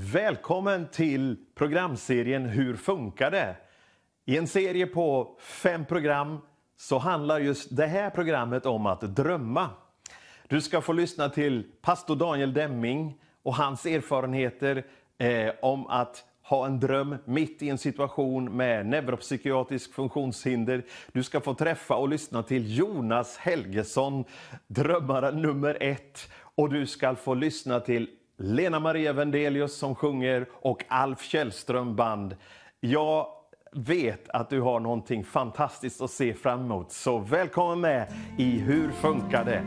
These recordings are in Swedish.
Välkommen till programserien Hur funkar det? I en serie på 5 program så handlar just det här programmet om att drömma. Du ska få lyssna till pastor Daniel Deming och hans erfarenheter om att ha en dröm mitt i en situation med neuropsykiatrisk funktionshinder. Du ska få träffa och lyssna till Jonas Helgesson, drömmare nummer 1. Och du ska få lyssna till Lena Maria Vendelius som sjunger och Alf Källström band. Jag vet att du har någonting fantastiskt att se fram emot. Så välkommen med i Hur funkar det?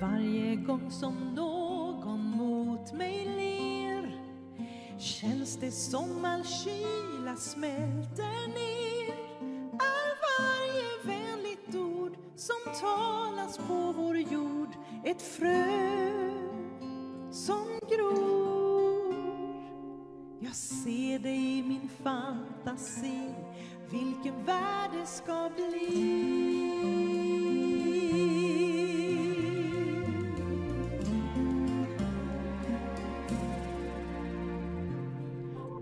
Varje gång som någon mot mig ler känns det som all kyla smälter ner. Är varje vänligt ord som talas på vår jord ett frö som gror. Jag ser dig i min fantasi, vilken värld det ska bli.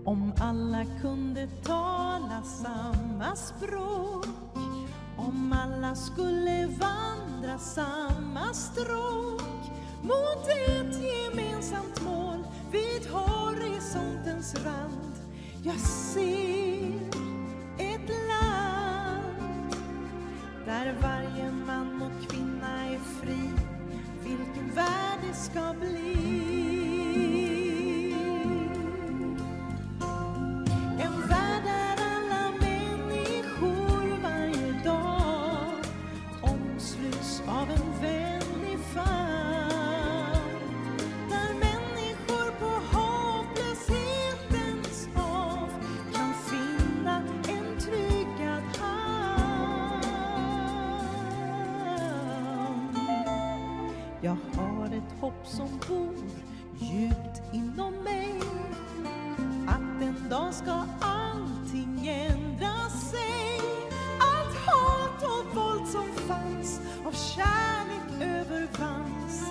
Om alla kunde tala samma språk, om alla skulle vandra samma stråk mot ett gemensamt mål vid horisontens rand. Jag ser ett land där varje man och kvinna är fri. Vilken värld det ska bli. Hopp som bor djupt inom mig, att en dag ska allting ändra sig. Allt hat och våld som fanns av kärlek övervanns.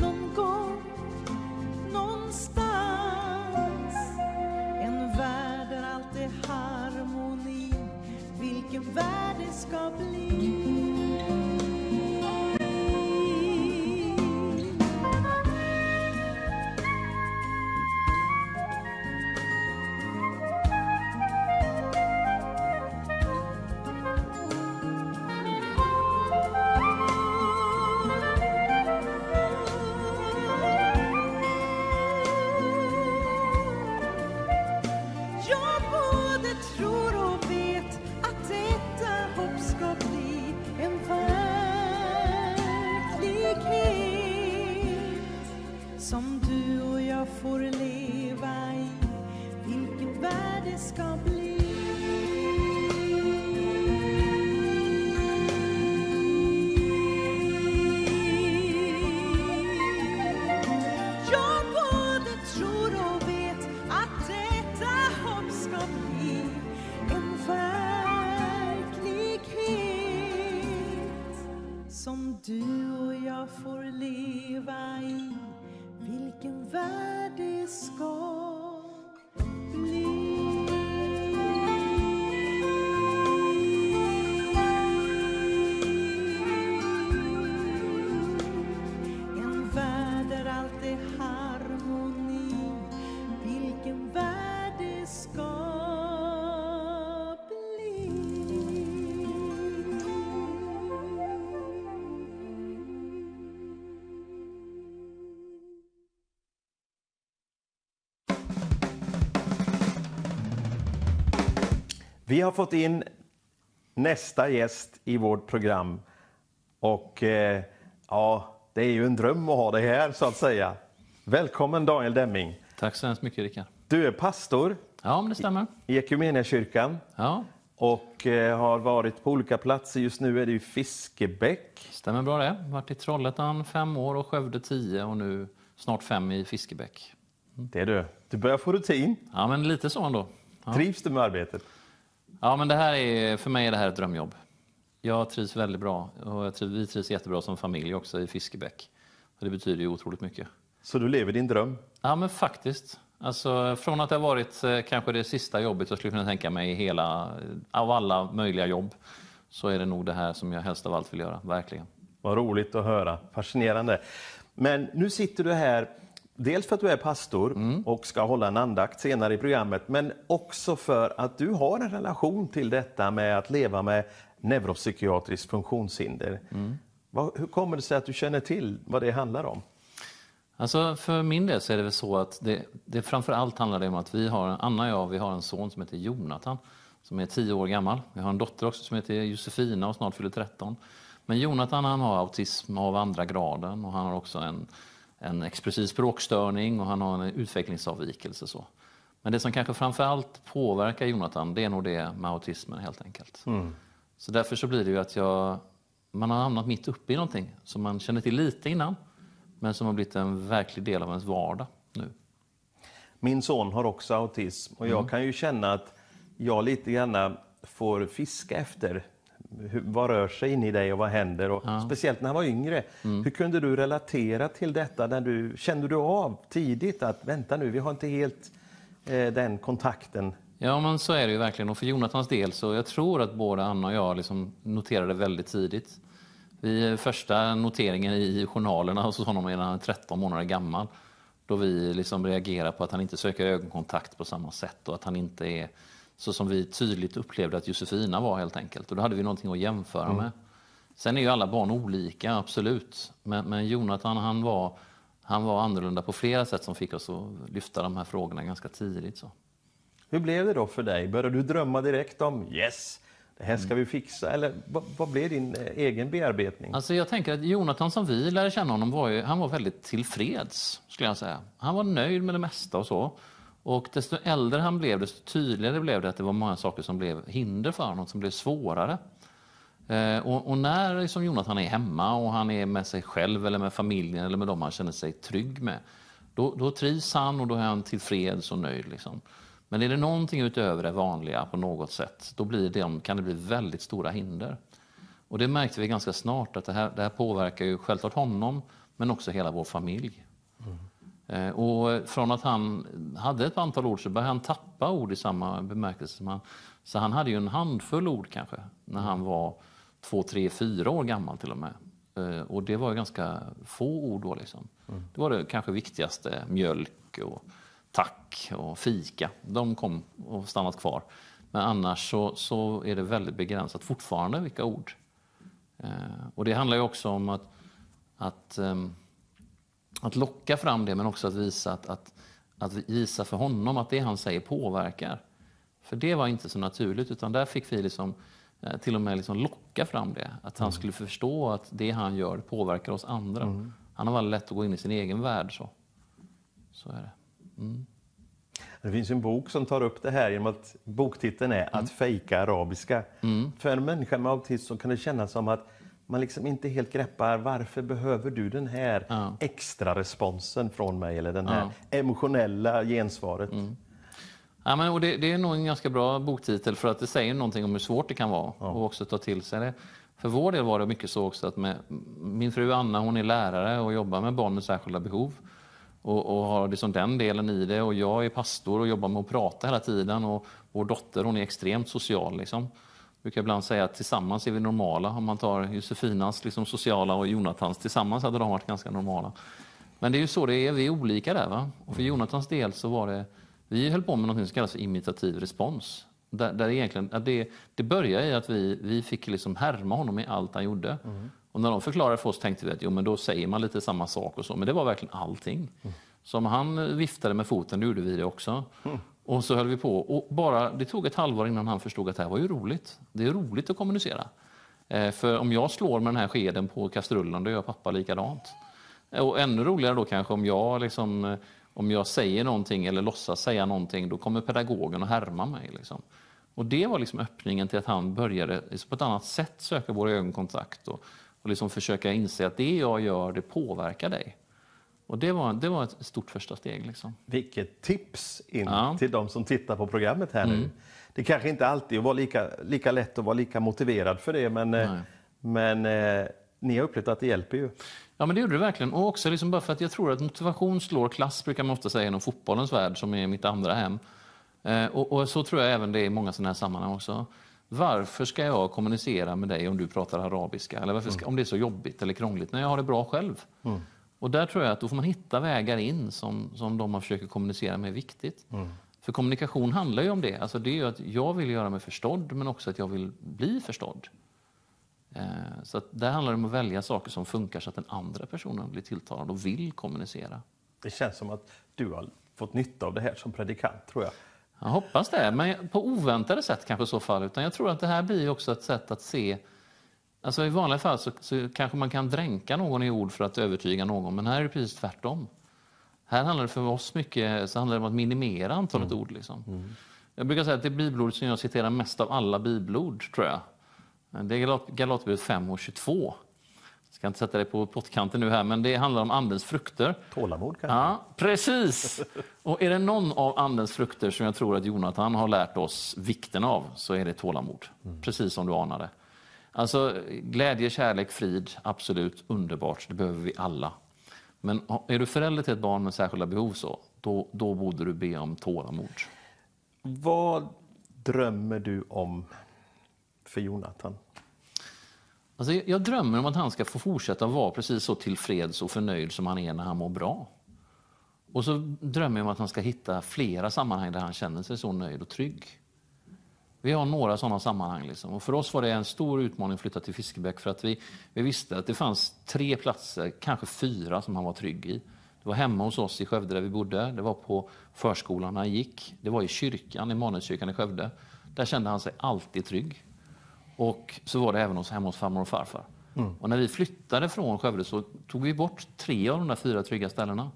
Någon gång, någonstans, en värld där allt är harmoni. Vilken värld det ska bli. Vi har fått in nästa gäst i vårt program och ja, det är ju en dröm att ha dig här så att säga. Välkommen Daniel Deming. Tack så hemskt mycket Rickard. Du är pastor. Ja, men det stämmer. I Equmeniakyrkan. Ja. Och har varit på olika platser. Just nu är det i Fiskebäck. Stämmer bra det. Varit i Trollhättan 5 år och Skövde 10 och nu snart 5 i Fiskebäck. Mm. Det är du. Du börjar få rutin. Ja, men lite så ändå. Ja. Trivs du med arbetet? Ja, men det här är, för mig är det här ett drömjobb. Jag trivs väldigt bra och vi trivs jättebra som familj också i Fiskebäck. Och det betyder ju otroligt mycket. Så du lever din dröm? Ja, men faktiskt. Alltså, från att det har varit kanske det sista jobbet jag skulle kunna tänka mig av alla möjliga jobb, så är det nog det här som jag helst av allt vill göra, verkligen. Vad roligt att höra, fascinerande. Men nu sitter du här, dels för att du är pastor och ska hålla en andakt senare i programmet, men också för att du har en relation till detta med att leva med neuropsykiatriskt funktionshinder. Hur kommer det sig att du känner till vad det handlar om? Alltså för min del så är det väl så att det framförallt handlar det om att Anna och jag, vi har en son som heter Jonathan som är 10 år gammal. Vi har en dotter också som heter Josefina och snart fyller 13. Men Jonathan, han har autism av andra graden och han har också en expressiv språkstörning och han har en utvecklingsavvikelse. Så. Men det som kanske framförallt påverkar Jonathan, det är nog det med autismen helt enkelt. Så därför så blir det ju att man har hamnat mitt uppe i någonting som man känner till lite innan, men som har blivit en verklig del av ens vardag nu. Min son har också autism och jag kan ju känna att jag lite grann får fiska efter vad rör sig in i dig och vad händer. Och speciellt när han var yngre. Hur kunde du relatera till detta? Kände du av tidigt att vänta nu, vi har inte helt den kontakten? Ja, men så är det ju verkligen. Och för Jonathans del så jag tror att både Anna och jag liksom noterade väldigt tidigt. Första noteringen i journalerna hos honom när han är 13 månader gammal, då vi liksom reagerar på att han inte söker ögonkontakt på samma sätt och att han inte är så som vi tydligt upplevde att Josefina var helt enkelt. Och då hade vi någonting att jämföra med. Sen är ju alla barn olika, absolut. Men Jonathan, han var annorlunda på flera sätt som fick oss att lyfta de här frågorna ganska tidigt. Så. Hur blev det då för dig? Började du drömma direkt om yes, det här ska vi fixa? Eller vad blev din egen bearbetning? Alltså jag tänker att Jonathan som vi lärde känna honom han var väldigt tillfreds skulle jag säga. Han var nöjd med det mesta och så. Och desto äldre han blev, desto tydligare blev det att det var många saker som blev hinder för honom, som blev svårare. Och när som Jonathan är hemma och han är med sig själv eller med familjen eller med dem han känner sig trygg med, då trivs han och då är han tillfreds och nöjd liksom. Men är det någonting utöver det vanliga på något sätt, då kan det bli väldigt stora hinder. Och det märkte vi ganska snart att det här påverkar ju självklart honom, men också hela vår familj. Och från att han hade ett antal ord så började han tappa ord i samma bemärkelse som han. Så han hade ju en handfull ord kanske när han var 2, 3, 4 år gammal till och med. Och det var ju ganska få ord då liksom. Det var det kanske viktigaste, mjölk och tack och fika. De kom och stannat kvar. Men annars så är det väldigt begränsat fortfarande vilka ord. Och det handlar ju också om att locka fram det, men också att visa att visa för honom att det han säger påverkar. För det var inte så naturligt, utan där fick vi liksom, till och med liksom locka fram det. Att han skulle förstå att det han gör påverkar oss andra. Han har väldigt lätt att gå in i sin egen värld. Så är det. Det finns en bok som tar upp det här genom att boktiteln är att fejka arabiska. För en människa med autism så kan det kännas som att man liksom inte helt greppar varför behöver du den här extra responsen från mig eller den här emotionella gensvaret. Ja, men, och det är nog en ganska bra boktitel för att det säger någonting om hur svårt det kan vara och också ta till sig det. För vår del var det mycket så också att min fru Anna, hon är lärare och jobbar med barn med särskilda behov och har liksom den delen i det, och jag är pastor och jobbar med att prata hela tiden, och vår dotter, hon är extremt social liksom. Jag brukar ibland säga att tillsammans är vi normala. Om man tar Josefinas liksom sociala och Jonathans tillsammans hade de varit ganska normala. Men det är ju så det är, vi är olika där va? Och för Jonathans del så var det, vi höll på med något som kallas för imitativ respons. Där egentligen, att det började i att vi fick liksom härma honom i allt han gjorde. Och när de förklarade för oss tänkte vi att jo, men då säger man lite samma sak och så. Men det var verkligen allting. Så om han viftade med foten, då gjorde vi det också. Och så höll vi på. Och det tog ett halvår innan han förstod att det här var ju roligt. Det är roligt att kommunicera. För om jag slår med den här skeden på kastrullen, då gör pappa likadant. Och ännu roligare då kanske om jag säger någonting eller låtsas säga någonting, då kommer pedagogen att härma mig liksom. Och det var liksom öppningen till att han började på ett annat sätt söka vår ögonkontakt och liksom försöka inse att det jag gör, det påverkar dig. Och det var ett stort första steg. Liksom. Vilket tips till de som tittar på programmet här nu. Det kanske inte alltid var lika lätt att vara lika motiverad för det. Men ni har upplevt att det hjälper ju. Ja, men det gjorde det verkligen. Och också liksom bara för att jag tror att motivation slår klass, brukar man ofta säga, inom fotbollens värld, som är mitt andra hem. Och så tror jag även det är i många sådana här sammanhang också. Varför ska jag kommunicera med dig om du pratar arabiska? Eller varför om det är så jobbigt eller krångligt när jag har det bra själv? Mm. Och där tror jag att då får man hitta vägar in som de man försöker kommunicera med är viktigt. Mm. För kommunikation handlar ju om det. Alltså det är ju att jag vill göra mig förstådd, men också att jag vill bli förstådd. Så att där handlar det om att välja saker som funkar så att den andra personen blir tilltalad och vill kommunicera. Det känns som att du har fått nytta av det här som predikant, tror jag. Jag hoppas det, men på oväntade sätt kanske i så fall. Utan jag tror att det här blir också ett sätt att se... Alltså i vanliga fall så kanske man kan dränka någon i ord för att övertyga någon. Men här är det precis tvärtom. Här handlar det för oss mycket så handlar det om att minimera antalet ord. Liksom. Mm. Jag brukar säga att det är bibelord som jag citerar mest av alla bibelord, tror jag. Det är Galaterbrevet 5:22. Jag ska inte sätta det på pottkanten nu här, men det handlar om andens frukter. Tålamod kanske. Ja, precis. Och är det någon av andens frukter som jag tror att Jonathan har lärt oss vikten av, så är det tålamod. Mm. Precis som du anade. Alltså glädje, kärlek, frid, absolut underbart. Det behöver vi alla. Men är du förälder till ett barn med särskilda behov så, då borde du be om tålamod. Vad drömmer du om för Jonathan? Alltså, jag drömmer om att han ska få fortsätta vara precis så tillfreds och förnöjd som han är när han mår bra. Och så drömmer jag om att han ska hitta flera sammanhang där han känner sig så nöjd och trygg. Vi har några sådana sammanhang. Liksom. Och för oss var det en stor utmaning att flytta till Fiskebäck för att vi visste att det fanns 3 platser, kanske 4, som han var trygg i. Det var hemma hos oss i Skövde där vi bodde. Det var på förskolan han gick. Det var i kyrkan, Emmanuelskyrkan i Skövde. Där kände han sig alltid trygg. Och så var det även hemma hos farmor och farfar. Mm. Och när vi flyttade från Skövde så tog vi bort 3 av de där 4 trygga ställena.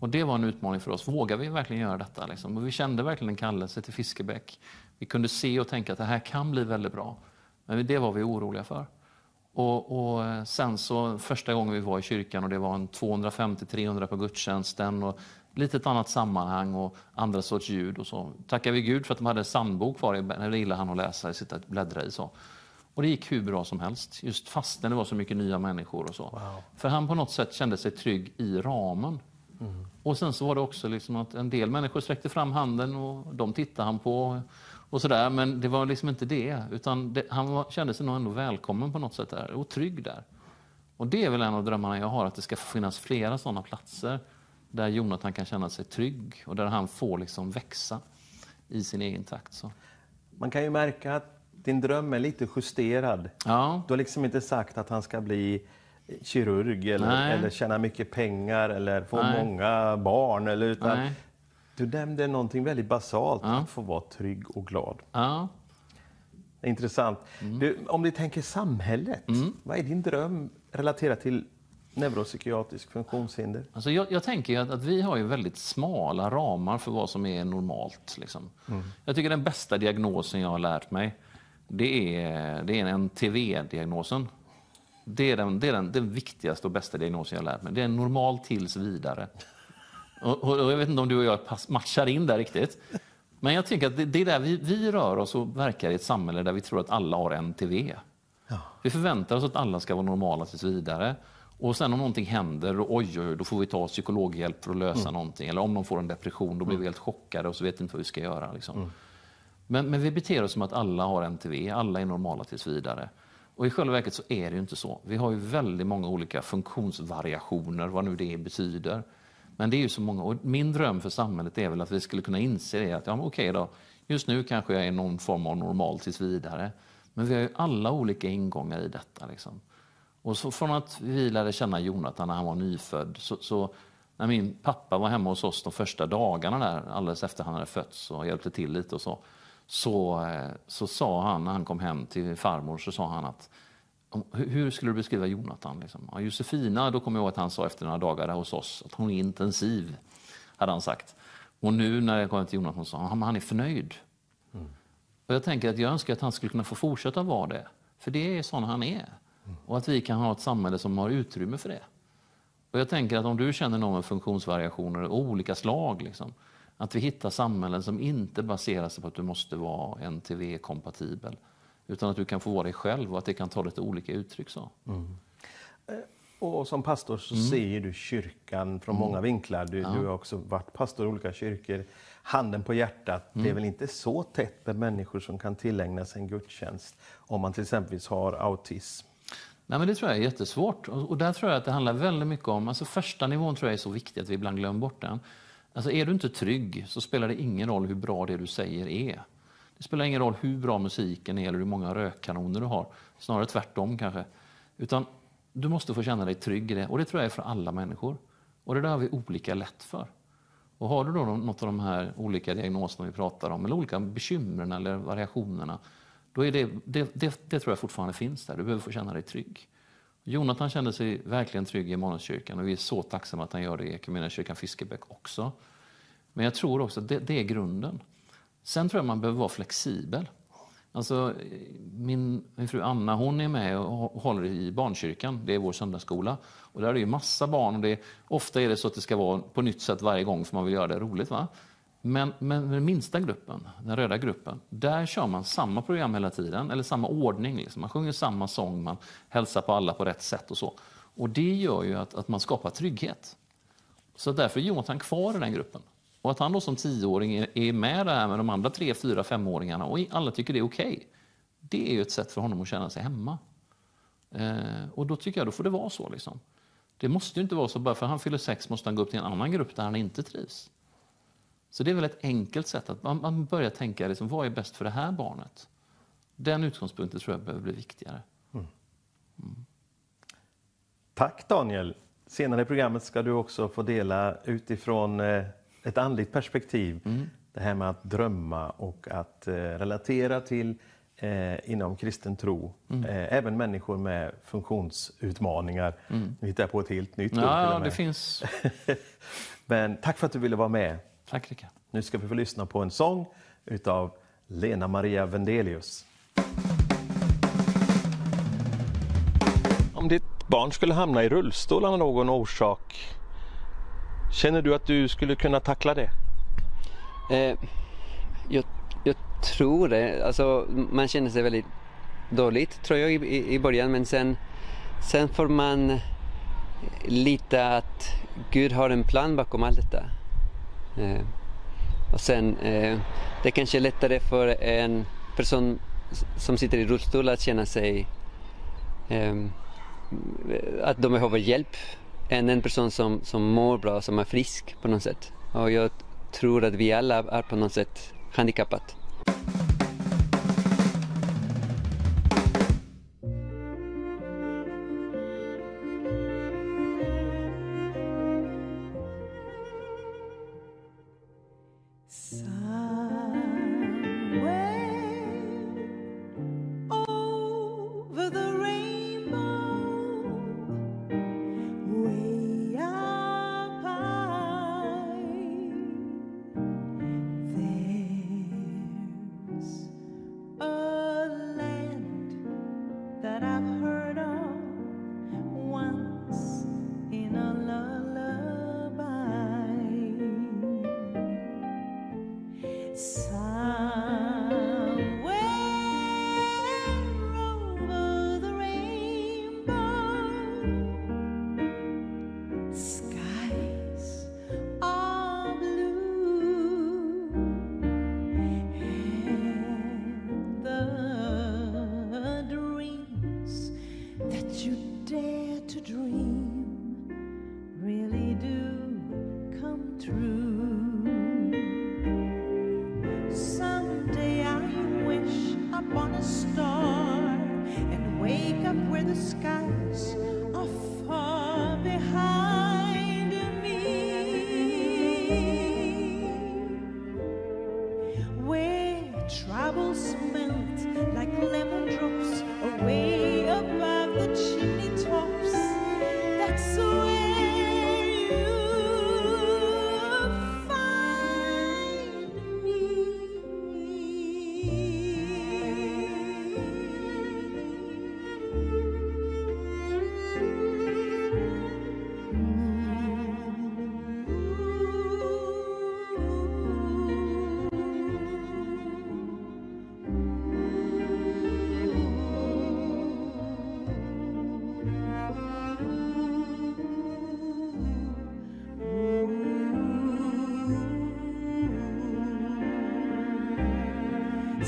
Och det var en utmaning för oss. Vågar vi verkligen göra detta? Liksom? Och vi kände verkligen en kallelse till Fiskebäck. Vi kunde se och tänka att det här kan bli väldigt bra. Men det var vi oroliga för. Och sen så första gången vi var i kyrkan och det var en 250-300 på gudstjänsten och lite ett annat sammanhang och andra sorts ljud och så. Tackar vi Gud för att de hade en sandbok kvar, när det gillade han att läsa och sitta och bläddra i så. Och det gick hur bra som helst, just fastän det var så mycket nya människor och så. Wow. För han på något sätt kände sig trygg i ramen. Mm. Och sen så var det också liksom att en del människor sträckte fram handen och de tittade han på och sådär. Men det var liksom inte det, utan han kände sig nog ändå välkommen på något sätt där och trygg där. Och det är väl en av drömmarna jag har, att det ska finnas flera sådana platser där Jonathan kan känna sig trygg och där han får liksom växa i sin egen takt. Så. Man kan ju märka att din dröm är lite justerad. Ja. Du har liksom inte sagt att han ska bli kirurg eller tjäna mycket pengar eller få många barn. Eller, utan du nämnde någonting väldigt basalt, att få vara trygg och glad. Ja. Intressant. Mm. Du, om du tänker samhället, vad är din dröm relaterat till neuropsykiatrisk funktionshinder? Alltså jag tänker att vi har ju väldigt smala ramar för vad som är normalt. Liksom. Mm. Jag tycker den bästa diagnosen jag har lärt mig, det är en NTV-diagnosen. Det är den viktigaste och bästa diagnosen jag har lärt mig. Det är normalt tills vidare. Och jag vet inte om du och jag matchar in där riktigt. Men jag tycker att det är där vi rör oss och verkar i ett samhälle där vi tror att alla har NTV. Ja. Vi förväntar oss att alla ska vara normala tills vidare. Och sen om någonting händer, då får vi ta psykologhjälp för att lösa någonting. Eller om de får en depression, då blir vi helt chockade och så vet inte vad vi ska göra. Liksom. Mm. Men vi beter oss som att alla har NTV, alla är normala tills vidare. Och i själva verket så är det ju inte så. Vi har ju väldigt många olika funktionsvariationer, vad nu det betyder. Men det är ju så många. Och min dröm för samhället är väl att vi skulle kunna inse det. Att, okej då, just nu kanske jag är någon form av normal tills vidare. Men vi har ju alla olika ingångar i detta liksom. Och så från att vi lärde känna Jonathan när han var nyfödd. Så när min pappa var hemma hos oss de första dagarna där, alldeles efter han hade fötts och hjälpte till lite och så. Så sa han när han kom hem till farmor, så sa han att hur skulle du beskriva Jonathan? Liksom? Ja, Josefina, då kommer jag ihåg att han sa efter några dagar där hos oss att hon är intensiv, hade han sagt. Och nu när jag kom till Jonathan sa han är förnöjd. Mm. Och jag tänker att jag önskar att han skulle kunna få fortsätta vara det. För det är sån han är. Och att vi kan ha ett samhälle som har utrymme för det. Och jag tänker att om du känner någon med funktionsvariationer av olika slag, liksom, att vi hittar samhällen som inte baseras på att du måste vara NTV-kompatibel, utan att du kan få vara dig själv och att det kan ta lite olika uttryck. Så. Mm. Och som pastor så ser du kyrkan från många vinklar. Du har också varit pastor i olika kyrkor. Handen på hjärtat, det är väl inte så tätt med människor som kan tillägna sig en gudstjänst om man till exempel har autism? Nej, men det tror jag är jättesvårt. Och där tror jag att det handlar väldigt mycket om, alltså första nivån tror jag är så viktig att vi ibland glömmer bort den. Alltså är du inte trygg så spelar det ingen roll hur bra det du säger är. Det spelar ingen roll hur bra musiken är eller hur många rökkanoner du har. Snarare tvärtom kanske. Utan du måste få känna dig trygg i det. Och det tror jag är för alla människor. Och det där har vi olika lätt för. Och har du då något av de här olika diagnoserna vi pratar om, eller olika bekymren eller variationerna, då är det tror jag fortfarande finns där. Du behöver få känna dig trygg. Jonathan kände sig verkligen trygg i Emmanuelskyrkan, och vi är så tacksamma att han gör det i Equmeniakyrkan Fiskebäck också. Men jag tror också att det är grunden. Sen tror jag man behöver vara flexibel. Alltså, min fru Anna, hon är med och håller i barnkyrkan. Det är vår söndagsskola. Och där är det ju massa barn. Och ofta är det så att det ska vara på nytt sätt varje gång för man vill göra det roligt, va? Men den minsta gruppen, den röda gruppen, där kör man samma program hela tiden. Eller samma ordning. Liksom. Man sjunger samma sång, man hälsar på alla på rätt sätt och så. Och det gör ju att man skapar trygghet. Så därför är Jonathan kvar i den gruppen. Och att han då som 10-åring är med där med de andra 3-, 4-, 5-åringarna och alla tycker det är okej. Det är ju ett sätt för honom att känna sig hemma. Och då tycker jag, då får det vara så liksom. Det måste ju inte vara så, bara för han fyller 6 måste han gå upp till en annan grupp där han inte trivs. Så det är väl ett enkelt sätt att man börjar tänka liksom, vad är bäst för det här barnet? Den utgångspunkten tror jag behöver bli viktigare. Mm. Tack Daniel. Senare i programmet ska du också få dela utifrån ett andligt perspektiv, det här med att drömma och att relatera till inom kristen tro. Även människor med funktionsutmaningar. Vi hittar på ett helt nytt ord. Ja, det finns. Men tack för att du ville vara med. Tack, Rickard. Nu ska vi få lyssna på en sång utav Lena Maria Vendelius. Om ditt barn skulle hamna i rullstol av någon orsak, känner du att du skulle kunna tackla det? Jag tror det. Alltså, man känner sig väldigt dåligt tror jag i början. Men sen får man lita att Gud har en plan bakom allt detta. Och sen det kanske är lättare för en person som sitter i rullstol att känna sig att de behöver hjälp. Än en person som mår bra, som är frisk på något sätt. Och jag tror att vi alla är på något sätt handikappade.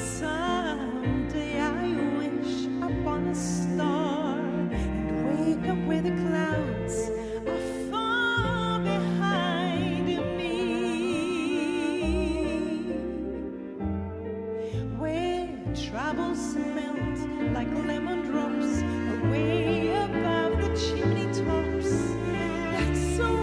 Someday I wish upon a star and wake up where the clouds are far behind me, where troubles melt like lemon drops away above the chimney tops. That's so.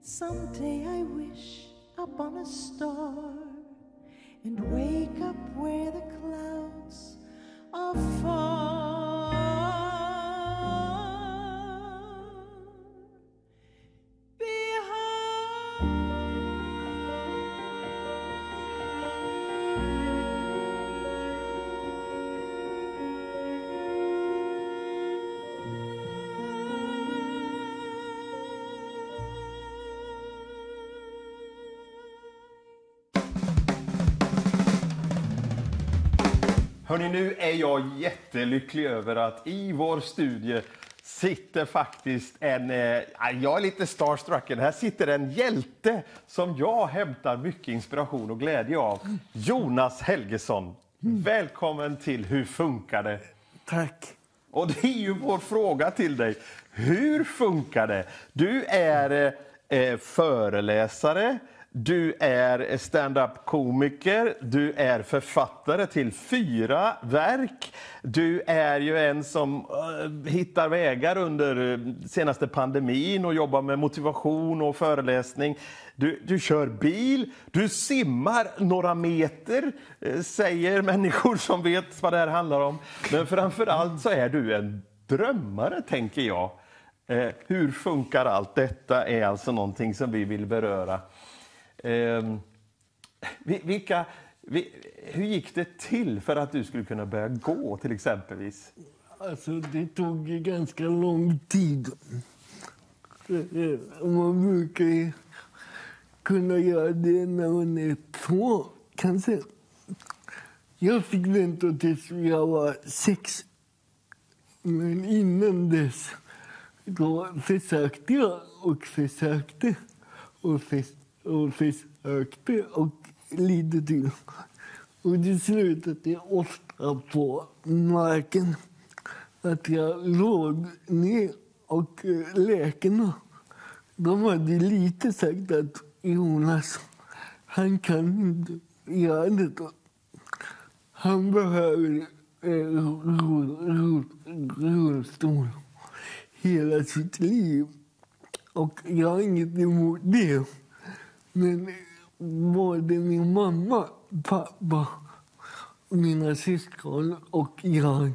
Someday I wish upon a star and wake up where the clouds are far behind. Hörrni, nu är jag jättelycklig över att i vår studie sitter faktiskt en... jag är lite starstrucken. Här sitter en hjälte som jag hämtar mycket inspiration och glädje av. Jonas Helgesson, välkommen till Hur funkar det? Tack. Och det är ju vår fråga till dig. Hur funkar det? Du är föreläsare. Du är stand-up-komiker, du är författare till 4 verk. Du är ju en som hittar vägar under senaste pandemin och jobbar med motivation och föreläsning. Du kör bil, du simmar några meter, säger människor som vet vad det här handlar om. Men framförallt så är du en drömmare, tänker jag. Hur funkar allt detta är alltså någonting som vi vill beröra. Hur gick det till för att du skulle kunna börja gå till exempelvis? Alltså det tog ganska lång tid. Man brukar kunna göra det när man är 2 kanske. Jag fick vänta tills jag var 6. Men innan dess då försökte jag och försökte och försökte och lite till. Och det slutade jag ofta på marken. Att jag låg ner och läkarna. De hade lite sagt att Jonas, han kan inte göra det. Han behöver rullstol hela sitt liv. Och jag har inget emot det. Men både min mamma, pappa, mina syskon och jag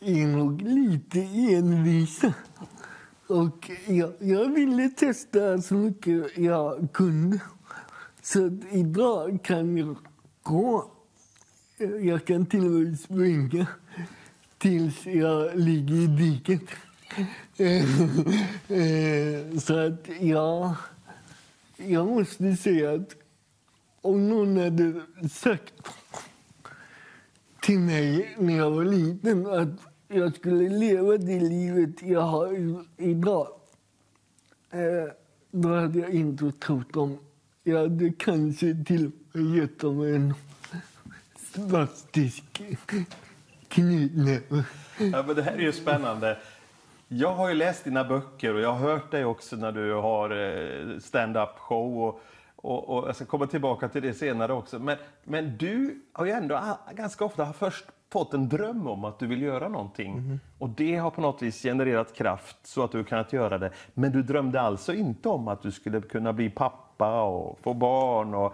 är nog lite envisa. Och jag ville testa så mycket jag kunde. Så att idag kan jag gå. Jag kan till och med springa tills jag ligger i diket. Så att jag måste säga att om någon hade sagt till mig när jag var liten att jag skulle leva det livet jag har idag, då hade jag inte trott dem. Jag hade kanske till och med gett dem en spastisk knytnäve. Ja, men det här är ju spännande. Jag har ju läst dina böcker och jag har hört dig också när du har stand-up show och jag ska komma tillbaka till det senare också. Men du har ju ändå ganska ofta först fått en dröm om att du vill göra någonting. Och det har på något vis genererat kraft så att du kan göra det. Men du drömde alltså inte om att du skulle kunna bli pappa och få barn och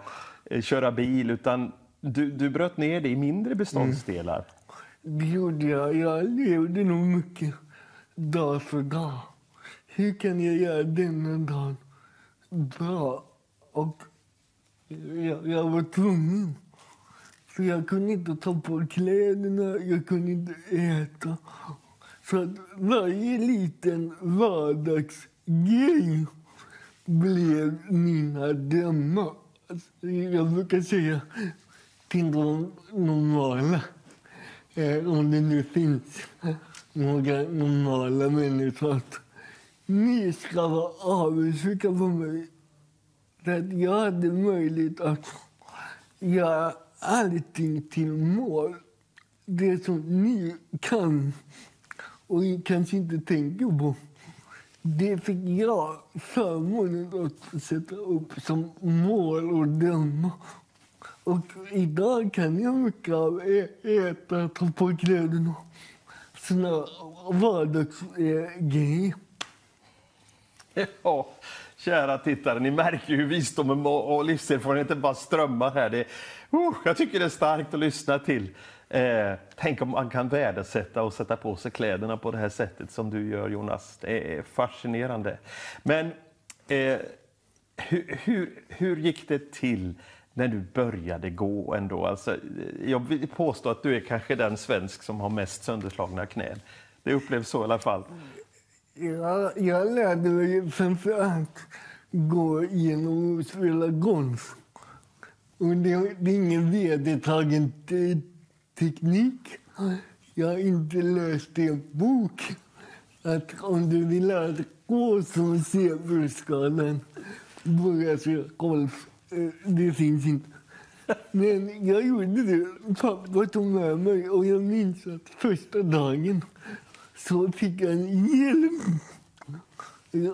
köra bil, utan du bröt ner det i mindre beståndsdelar. Det gjorde jag. Jag levde nog mycket dag för dag. Hur kan jag göra denna dag bra? Och jag var tvungen. Så jag kunde inte ta på kläderna, jag kunde inte äta. Så att varje liten vardagsgrej blev mina drömmar. Jag brukar säga till de normala, om det nu finns några normala människor, att ni ska vara avundsjuka på mig. För att jag hade möjlighet att göra allting till mål. Det som ni kan och kanske inte tänker på, det fick jag förmånen att sätta upp som mål och drömmar. Och idag kan jag mycket av äta, ta på kläderna, sådana vardagsgrejer. Ja, kära tittare, ni märker hur visdomen och livserfarenheten bara strömmar här. Jag tycker det är starkt att lyssna till. Tänk om man kan värdesätta och sätta på sig kläderna på det här sättet som du gör, Jonas. Det är fascinerande. Men hur gick det till när du började gå ändå? Alltså, jag vill påstå att du är kanske den svensk som har mest sönderslagna knän. Det upplevs så i alla fall. Jag lärde mig framförallt gå genom att spela golf. Och det är ingen vedertagen teknik. Jag har inte läst en bok. Att om du vill lära dig gå som seberskadan, börja spela golf. Det finns inte. Men jag gjorde det. Pappa tog med mig och jag minns att första dagen så fick jag en hjälm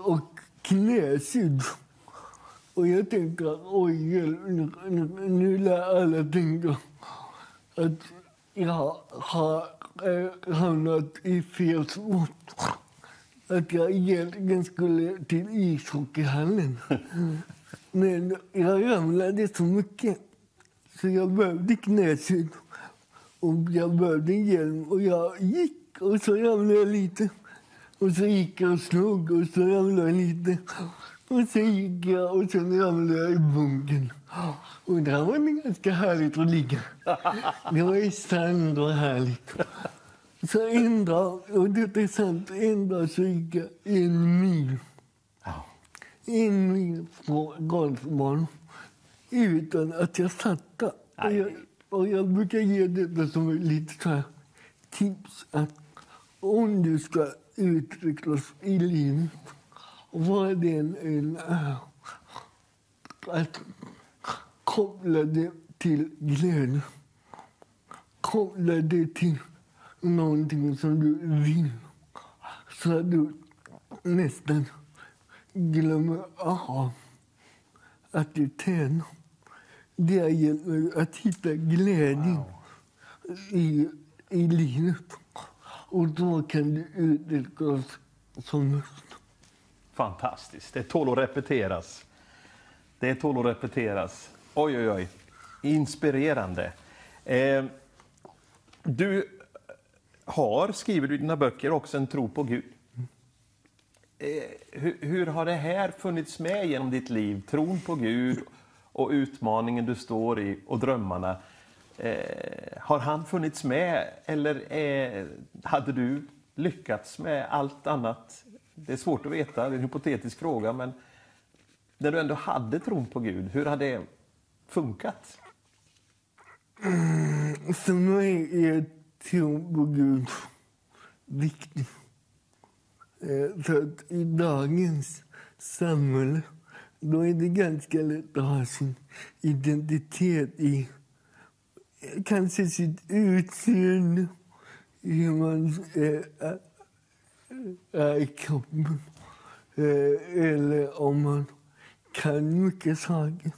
och knäskydd. Och jag tänkte att nu lär alla tänka att jag har hamnat i fel sport. Att jag egentligen skulle till ishockeyhallen. Men jag ramlade så mycket så jag behövde knäskydd och jag behövde en hjälm och jag gick. Och så ramlade jag lite. Och så gick jag och slog. Och så ramlade jag lite. Och så gick jag och så ramlade jag i bunken. Och där var det ganska härligt att ligga. Det var ju sand och härligt. Så en dag, och det är sant, en dag så gick jag en mil. En mil på golfbanan. Utan att jag satte. Och jag brukar ge det som är lite så här tips, att om du ska utvecklas i livet, vad det än är, att koppla det till glädje. Koppla det till någonting som du vill, så att du nästan glömmer av att du tränar. Det har hjälpt mig att hitta glädje i livet. Och då kan du utvecklas som mest. Fantastiskt. Det tål att repeteras. Oj, oj, oj. Inspirerande. Du har, skriver du i dina böcker, också en tro på Gud. Hur har det här funnits med genom ditt liv? Tron på Gud och utmaningen du står i och drömmarna. Har han funnits med eller hade du lyckats med allt annat? Det är svårt att veta, det är en hypotetisk fråga, men när du ändå hade tron på Gud, hur hade det funkat? För mig är tron på Gud viktig. För att i dagens samhälle, då är det ganska lätt att ha sin identitet i kanske sitt utseende, hur man är i kroppen. Eller om man kan mycket saker.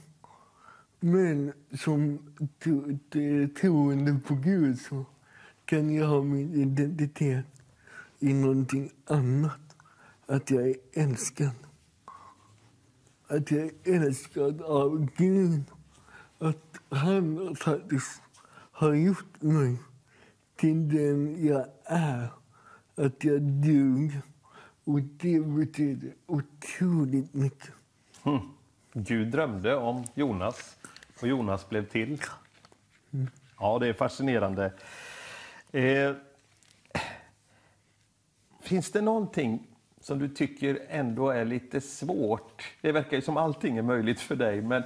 Men som troende på Gud så kan jag ha min identitet i någonting annat. Att jag är älskad. Att jag är älskad av Gud. Att han faktiskt har gjort mig till den jag är. att jag dog. Och det betyder otroligt mycket. Mm. Gud drömde om Jonas och Jonas blev till. Mm. Ja, det är fascinerande. Finns det någonting som du tycker ändå är lite svårt? Det verkar ju som allting är möjligt för dig, men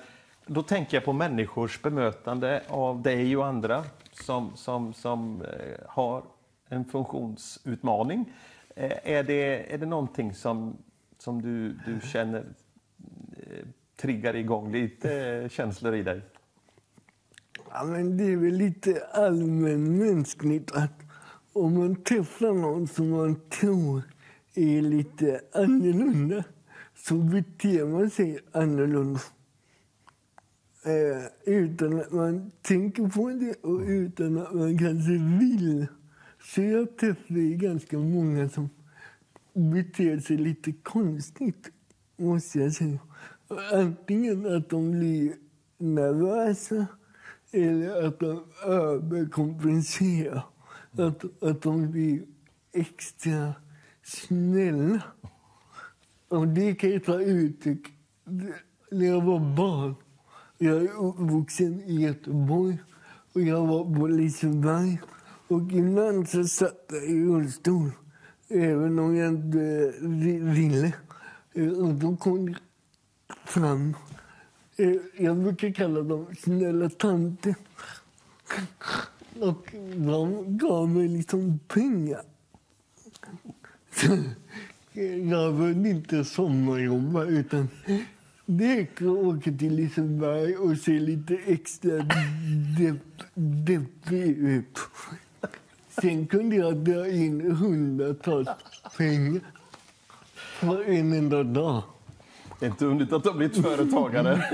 då tänker jag på människors bemötande av dig och andra som har en funktionsutmaning. Är det någonting som du känner triggar igång lite känslor i dig? Ja, men det är väl lite allmänmänskligt att om man träffar någon som man tror är lite annorlunda så beter man sig annorlunda. Utan att man tänker på det och utan att man kanske vill. Så jag träffar ganska många som beter sig lite konstigt, måste jag säga. Antingen att de blir nervösa eller att de överkompenserar. Att de blir extra snälla. Och det kan jag ta uttryck. När jag var barn, jag är uppvuxen i Göteborg och jag var på Liseberg. Och ibland så satt jag i rullstol, även om jag inte ville. Och då kom jag fram. Jag brukar kalla dem snälla tanter. Och de gav mig liksom pengar. Så jag behövde inte sommarjobba, utan det kan jag åka till Liseberg och se lite extra deppig ut. Sen kunde jag dra in 100-tals pengar för en enda dag. Det är inte undligt att du har blivit företagare.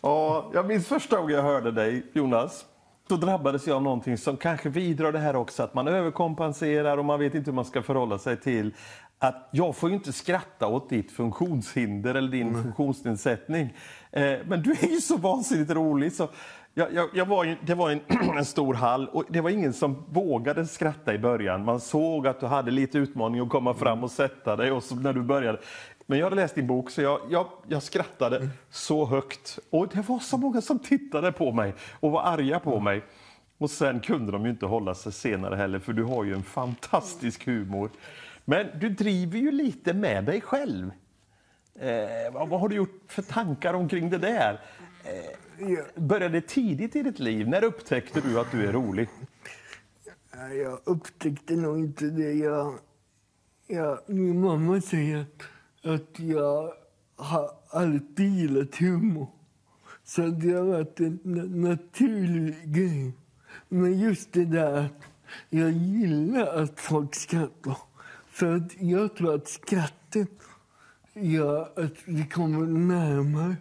Ja, jag minns första gången jag hörde dig, Jonas. Då drabbades jag av någonting som kanske vidrar det här också. Att man överkompenserar och man vet inte hur man ska förhålla sig till. Att jag får ju inte skratta åt ditt funktionshinder eller din funktionsnedsättning. Men du är ju så vansinnigt rolig så... Det var en stor hall och det var ingen som vågade skratta i början. Man såg att du hade lite utmaning att komma fram och sätta dig och så när du började. Men jag hade läst din bok så jag skrattade så högt. Och det var så många som tittade på mig och var arga på mig. Och sen kunde de ju inte hålla sig senare heller, för du har ju en fantastisk humor. Men du driver ju lite med dig själv. Vad har du gjort för tankar omkring det där? Började tidigt i ditt liv? När upptäckte du att du är rolig? Jag upptäckte nog inte det. Min mamma säger att jag har alltid gillat humor. Så det har varit en naturlig grej. Men just det där att jag gillar att folk skrattar. För att jag tror att skrattet gör att vi kommer närmare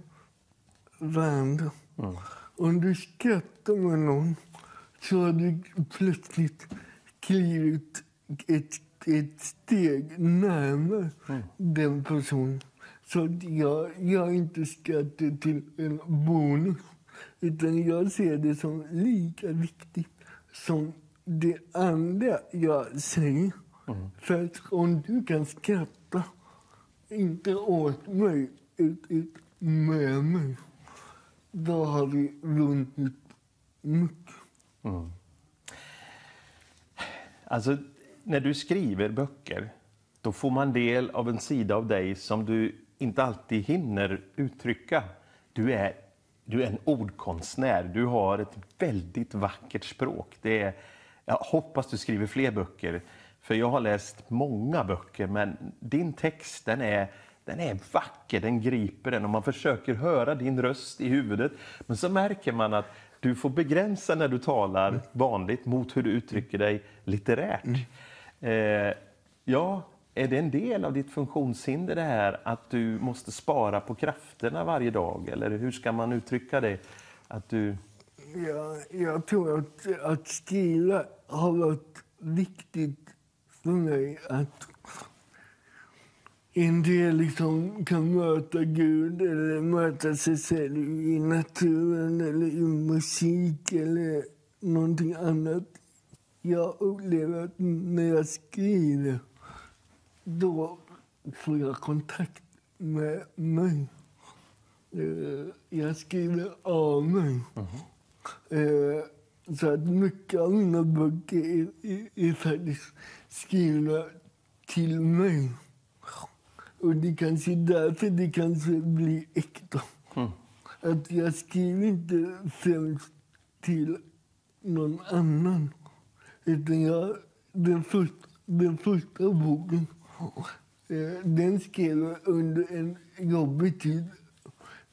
varandra. Mm. Om du skrattar med någon så har du plötsligt klivit ett steg närmare den personen. Så att jag inte skrattar till en bonus, utan jag ser det som lika viktigt som det andra jag säger. Mm. För att om du kan skratta, inte åt mig, utan med mig, då har vi vunnit mycket. Mm. Alltså, när du skriver böcker, då får man del av en sida av dig som du inte alltid hinner uttrycka. Du är en ordkonstnär. Du har ett väldigt vackert språk. Jag hoppas du skriver fler böcker. För jag har läst många böcker, men din text, den är vacker, den griper den. Och man försöker höra din röst i huvudet. Men så märker man att du får begränsa när du talar vanligt mot hur du uttrycker dig litterärt. Är det en del av ditt funktionshinder det här att du måste spara på krafterna varje dag? Eller hur ska man uttrycka det? Att du... jag tror att skriva har varit viktigt för mig att... En del liksom kan möta Gud eller möta sig själv i naturen eller i musik eller någonting annat jag upplever att när jag skriver, då får jag kontakt med mig. Jag skriver av mig. Så att mycket av mina böcker är faktiskt skrivna till mig. Och det kanske är därför det kanske blir äkta. Att jag skriver inte främst till någon annan. Utan jag, den första boken, den skrev jag under en jobbig tid.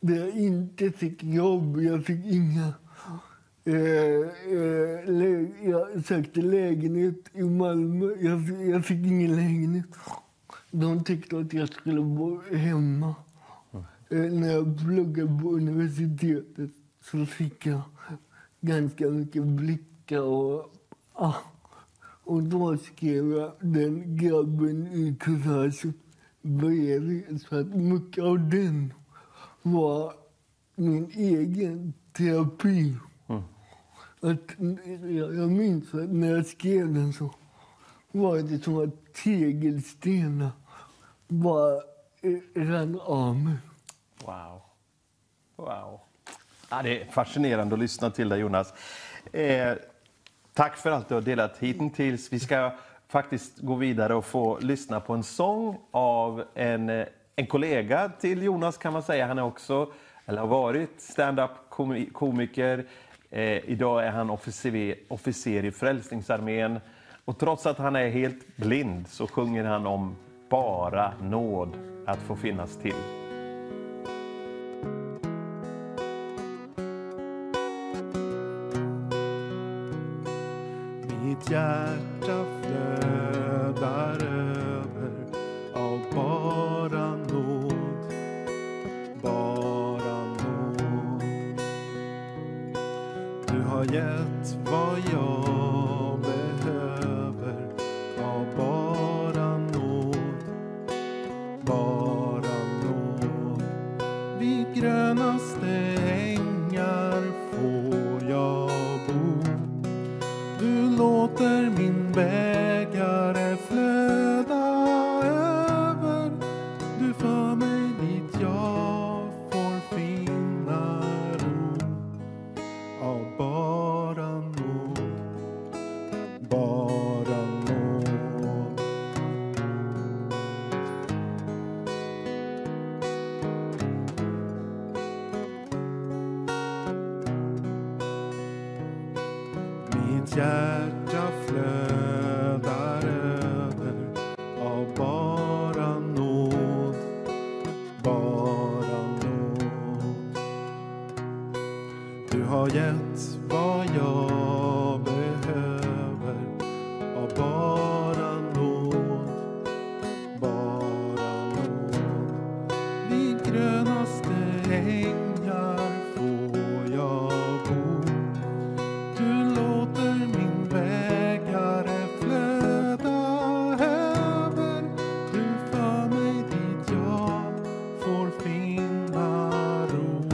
Där jag inte fick jobb, jag fick inga... jag sökte lägenhet i Malmö. Jag fick ingen lägenhet. De tyckte att jag skulle bo hemma. När jag pluggade på universitetet så fick jag ganska mycket blickar. Och då skrev jag den grabben i kurset bredvid. Så att mycket av den var min egen terapi. Att jag minns att när jag skrev den så var det som att tegelstenar bara rann av mig. Wow. Ja, det är fascinerande att lyssna till dig, Jonas. Tack för allt du har delat hittills. Vi ska faktiskt gå vidare och få lyssna på en sång av en kollega till Jonas, kan man säga. Han är också, eller har varit, stand-up komiker. Idag är han officer i Frälsningsarmén, och trots att han är helt blind så sjunger han om bara nåd att få finnas till. Mitt hjärta flödar över av bara nåd, bara nåd. Du har gett vad jag behöver av bara nåd, bara nåd. Vid grönaste ängar får jag bo. Du låter min bägare flöda över. Du för mig dit jag får finna ro. Av bara nåd, bara nåd. Mitt hjärta flödar över av bara nåd. Du har gett vad jag behöver av bara nåd. Vid grönaste ängar får jag bo. Du låter min bägare flöda över. Du för mig dit jag får finna ro.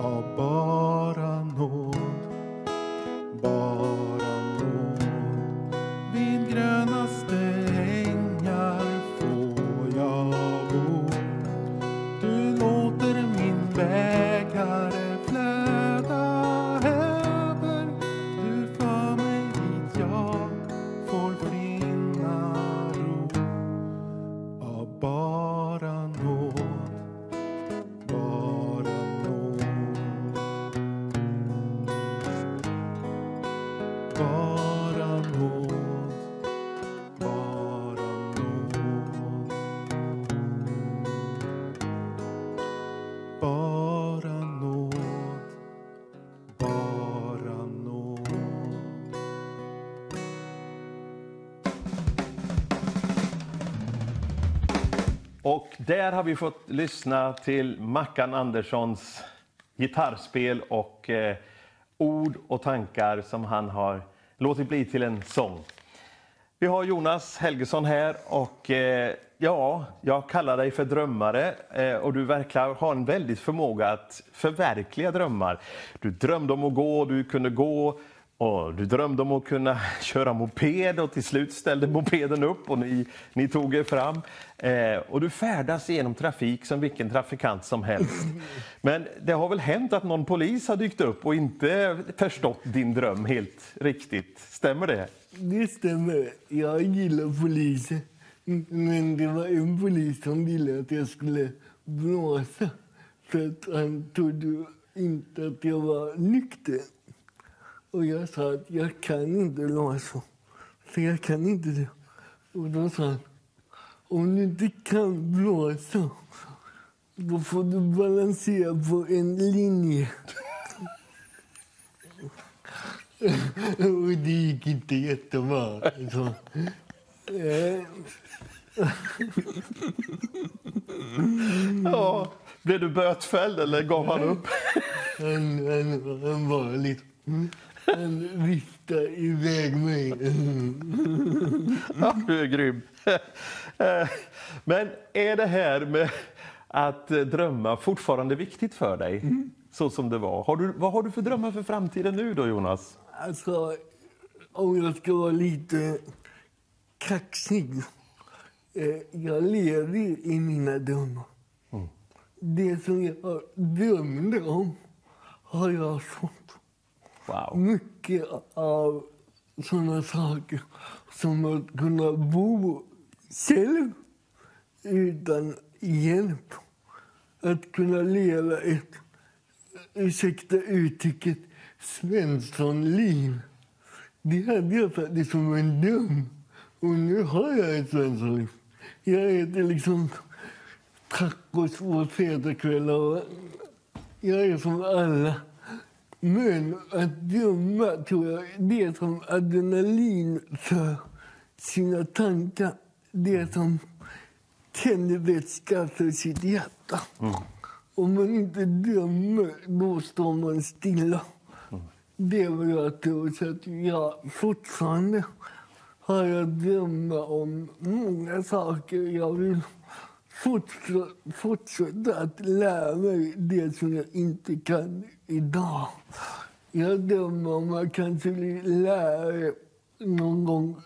Av bara nåd, bara nåd. Vid grönaste ängar får jag bo. Du låter min bägare flöda över. Du för mig dit jag får finna ro. Av bara nåd, bara nåd. Bara nåd, bara nåd. Bara nåd, bara nåd. Och där har vi fått lyssna till Mackan Anderssons gitarrspel och ord och tankar som han har låtit bli till en sång. Vi har Jonas Helgesson här, och jag kallar dig för drömmare, och du verkar ha en väldigt förmåga att förverkliga drömmar. Du drömde om att gå, du kunde gå, Och du drömde om att kunna köra moped och till slut ställde mopeden upp och ni tog er fram. Och du färdas genom trafik som vilken trafikant som helst. Men det har väl hänt att någon polis har dykt upp och inte förstått din dröm helt riktigt. Stämmer det? Det stämmer. Jag gillar polisen. Men det var en polis som ville att jag skulle blåsa. För att han trodde inte att jag var nykter. Och jag sa att jag kan inte blåsa. För jag kan inte det. Och då sa han, om du inte kan blåsa, då får du balansera på en linje. Och det gick inte jättebra. Alltså. Ja, blev du bötfälld eller gav han upp? Han var lite... Han viftade iväg mig. Ja, du är grym. Men är det här med att drömma fortfarande viktigt för dig? Mm. Så som det var. Vad har du för drömmar för framtiden nu då, Jonas? Alltså, om jag ska vara lite kaxig. Jag lever i mina drömmar. Mm. Det som jag drömde om har jag fått. Wow. Mycket av sådana saker som att kunna bo själv utan hjälp. Att kunna leva ett, ursäkta uttrycket, svenssonliv. Det hade jag faktiskt som en dröm. Och nu har jag ett svenssonliv. Jag äter liksom tacos på fredagskvällar. Jag är som alla. Men att drömma, tror jag, det är som adrenalin för sina tankar. Det är som tänder vätska för sitt hjärta. Mm. Om man inte drömmer, då står man stilla. Mm. Det är vad jag tror. Så att jag fortfarande har jag drömmar om många saker. Jag vill fortsätta att lära mig det som jag inte kan idag. Jag drömmer om att kanske bli lärare någon gång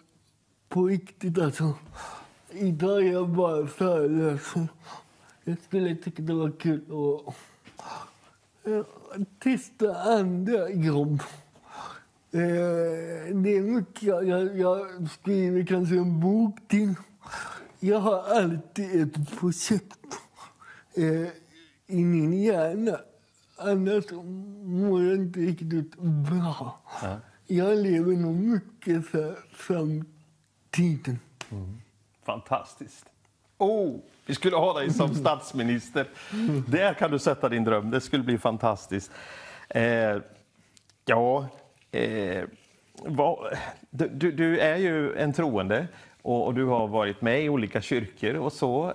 på riktigt. Alltså. Idag är jag bara föreläsare. Jag skulle tycka det var kul att testa andra jobb. Det är mycket. Jag skriver kanske en bok till. Jag har alltid ett projekt i min hjärna. Annars mår jag inte riktigt bra. Ja. Jag lever nog mycket för framtiden. Mm. Fantastiskt. Vi skulle ha dig som statsminister. Mm. Där kan du sätta din dröm. Det skulle bli fantastiskt. Du är ju en troende. Och du har varit med i olika kyrkor och så.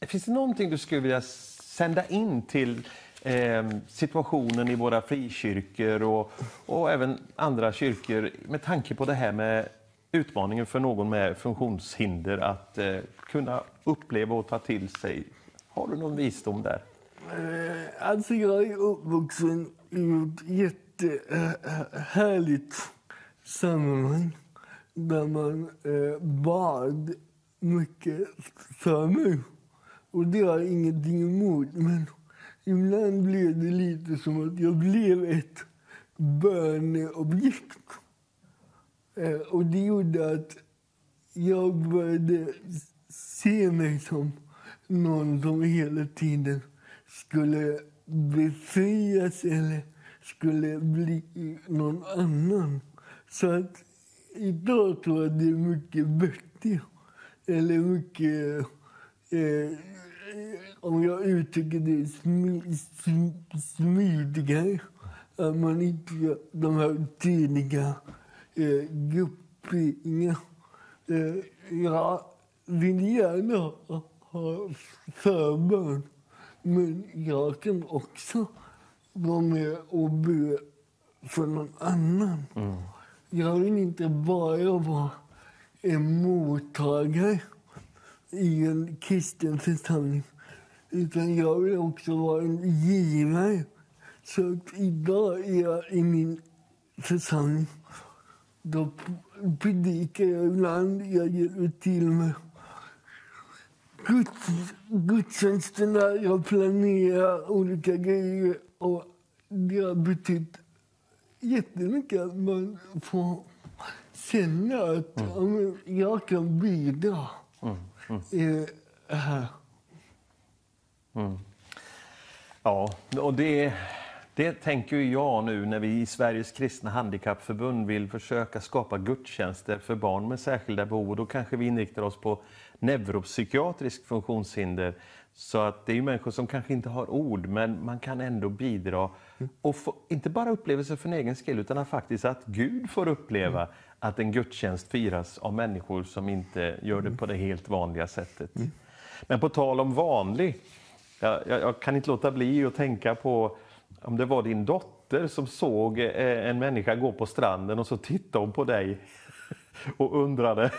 Finns det någonting du skulle vilja sända in till situationen i våra frikyrkor och även andra kyrkor med tanke på det här med utmaningen för någon med funktionshinder att kunna uppleva och ta till sig? Har du någon visdom där? Alltså jag är uppvuxen i ett jättehärligt sammanhang. Där man bad mycket för mig. Och det har ingenting emot. Men ibland blev det lite som att jag blev ett böneobjekt. Och det gjorde att jag började se mig som någon som hela tiden skulle befrias eller skulle bli någon annan. Så att idag tror jag det är mycket bättre. Eller mycket, om jag uttrycker det, smidigare. Att man inte gör de här tidiga grupperingarna. Jag vill gärna ha förbön. Men jag kan också vara med och be för någon annan. Mm. Jag vill inte bara vara en mottagare i en kristen församling. Utan jag vill också vara en givare. Så idag är jag i min församling. Då predikar jag ibland, jag ger ut till mig gudstjänsterna, jag planerar olika grejer och det har betytt jättemycket att man får känna att jag kan bidra i det här. Ja, och det tänker jag nu när vi i Sveriges Kristna Handikappförbund vill försöka skapa gudstjänster för barn med särskilda behov. Och då kanske vi inriktar oss på neuropsykiatrisk funktionshinder. Så att det är ju människor som kanske inte har ord, men man kan ändå bidra. Och få, inte bara upplevelser för en egen skull, utan att faktiskt att Gud får uppleva att en gudstjänst firas av människor som inte gör det på det helt vanliga sättet. Men på tal om vanlig, jag kan inte låta bli att tänka på om det var din dotter som såg en människa gå på stranden och så tittade hon på dig och undrade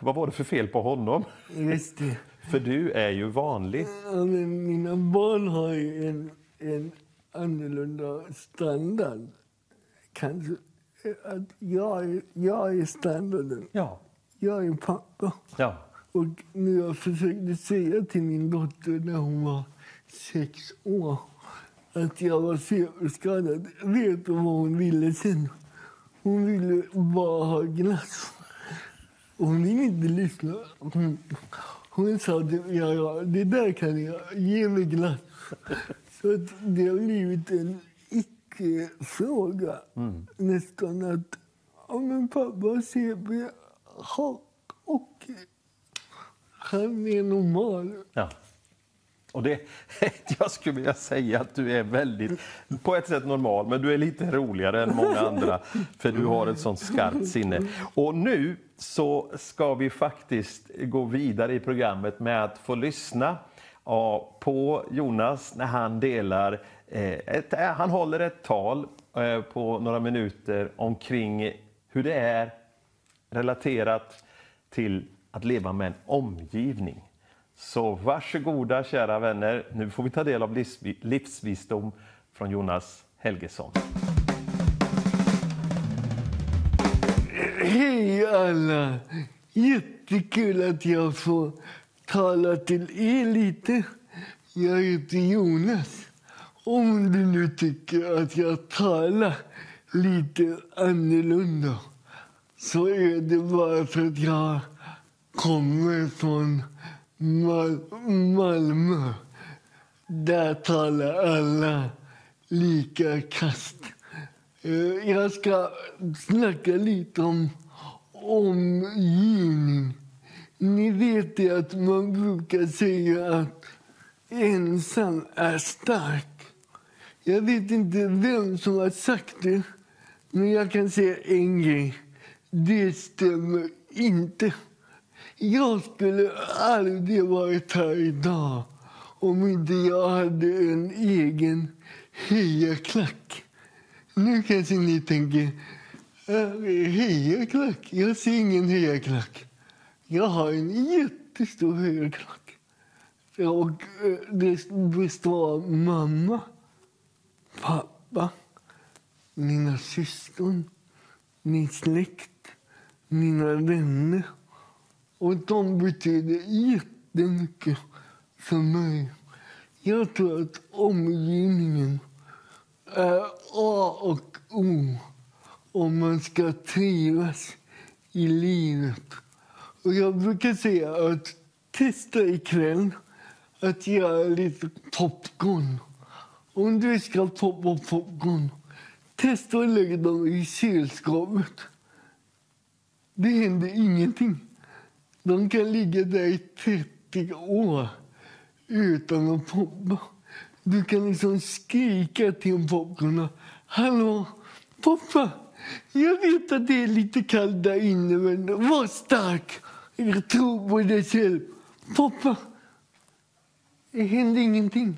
vad var det för fel på honom? Just det. För du är ju vanlig. Ja, men mina barn har ju en annorlunda standard. Kanske att jag är standarden. Ja. Jag är pappa. Ja. Och när jag försökte säga till min dotter när hon var 6 år att jag var skadad. Vet du vad hon ville sen? Hon ville bara ha glass. Hon ville inte lyssna. Hon sa att det där kan jag ge mig glass. Så att det har blivit en icke-fråga. Nästan att men pappa CB har och han är normal. Ja. Och det, jag skulle vilja säga att du är väldigt, på ett sätt normal, men du är lite roligare än många andra. För du har ett sånt skarpt sinne. Och nu så ska vi faktiskt gå vidare i programmet med att få lyssna på Jonas när han delar. Han håller ett tal på några minuter omkring hur det är relaterat till att leva med en omgivning. Så varsågoda kära vänner, nu får vi ta del av livsvisdom från Jonas Helgesson. Hej alla! Jättekul att jag får tala till er lite. Jag heter Jonas. Om du nu tycker att jag talar lite annorlunda så är det bara för att jag kommer från Malmö, där talar alla lika kast. Jag ska snacka lite om omgivning. Ni vet ju att man brukar säga att ensam är stark. Jag vet inte vem som har sagt det, men jag kan säga en grej. Det stämmer inte. Jag skulle aldrig varit här idag om inte jag hade en egen hejaklack. Nu kanske ni tänker, hejaklack? Jag ser ingen hejaklack. Jag har en jättestor hejaklack. Och det består av mamma, pappa, mina syskon, min släkt, mina vänner. Och de betyder jättemycket för mig. Jag tror att omgivningen är A och O om man ska trivas i livet. Och jag brukar säga att testa ikväll att göra lite popcorn. Om du ska poppa popcorn, testa att lägga dem i kylskåpet. Det händer ingenting. De kan ligga där i 30 år utan att poppa. Du kan liksom skrika till popcorn. Hallå, poppa! Jag vet att det är lite kallt där inne, men var stark. Jag tror på dig själv. Poppa! Det händer ingenting.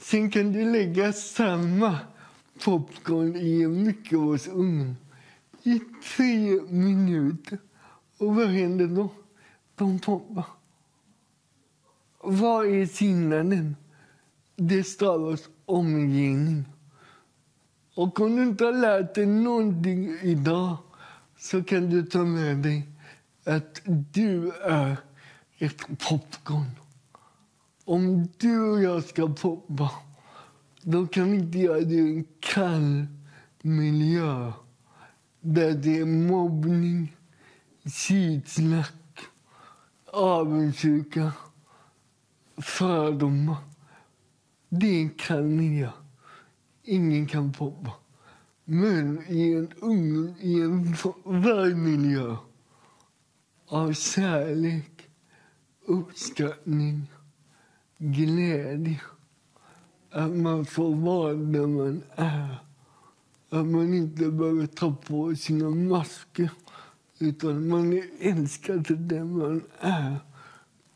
Sen kan du lägga samma popcorn i en mikrovågsugn i 3 minuter. Och vad händer då? De poppar. Vad är skillnaden? Det stavas omgivning. Och om du inte har lärt dig någonting idag så kan du ta med dig att du är ett popcorn. Om du och jag ska poppa, då kan vi inte göra det i en kall miljö där det är mobbning, kitsnack, avundsjuka, fördomar. Det är en kall miljö. Ingen kan poppa. Men i en varm miljö av kärlek, uppskattning, glädje. Att man får vara där man är. Att man inte behöver ta på sina masker. Utan man är älskad till det man är.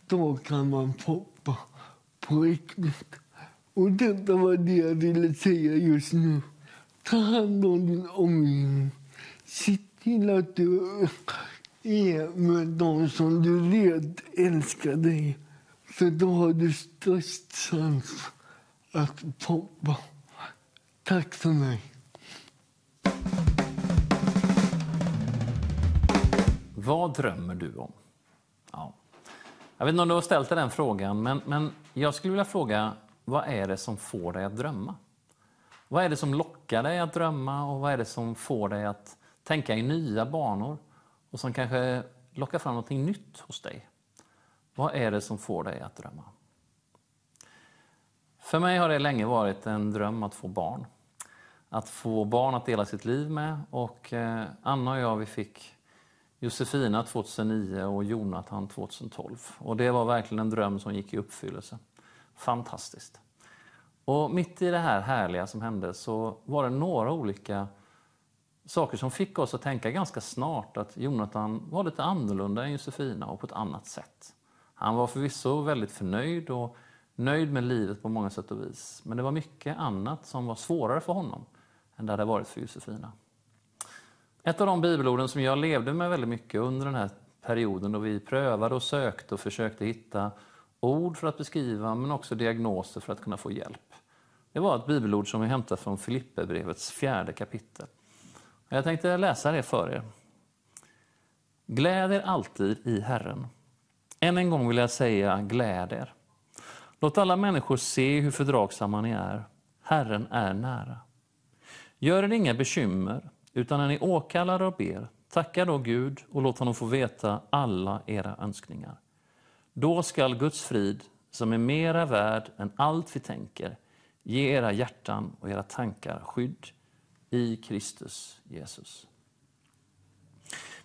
Då kan man poppa på riktigt. Och detta var det jag ville säga just nu. Ta hand om din omgivning. Se till att du är med de som du vet älskar dig. För då har du störst chans att poppa. Tack för mig. Vad drömmer du om? Ja. Jag vet inte om du har ställt dig den frågan, men jag skulle vilja fråga, vad är det som får dig att drömma? Vad är det som lockar dig att drömma och vad är det som får dig att tänka i nya banor och som kanske lockar fram något nytt hos dig? Vad är det som får dig att drömma? För mig har det länge varit en dröm att få barn. Att få barn att dela sitt liv med, och Anna och jag, vi fick Josefina 2009 och Jonathan 2012. Och det var verkligen en dröm som gick i uppfyllelse. Fantastiskt. Och mitt i det här härliga som hände så var det några olika saker som fick oss att tänka ganska snart att Jonathan var lite annorlunda än Josefina och på ett annat sätt. Han var förvisso väldigt förnöjd och nöjd med livet på många sätt och vis. Men det var mycket annat som var svårare för honom än det hade varit för Josefina. Ett av de bibelorden som jag levde med väldigt mycket under den här perioden då vi prövade och sökte och försökte hitta ord för att beskriva, men också diagnoser för att kunna få hjälp. Det var ett bibelord som vi hämtade från Filippebrevets 4:e kapitel. Jag tänkte läsa det för er. Gläd er alltid i Herren. Än en gång vill jag säga, gläd er. Låt alla människor se hur fördragsamma ni är. Herren är nära. Gör er inga bekymmer, utan när ni åkallar och ber, tacka då Gud och låt honom få veta alla era önskningar. Då skall Guds frid, som är mera värd än allt vi tänker, ge era hjärtan och era tankar skydd i Kristus Jesus.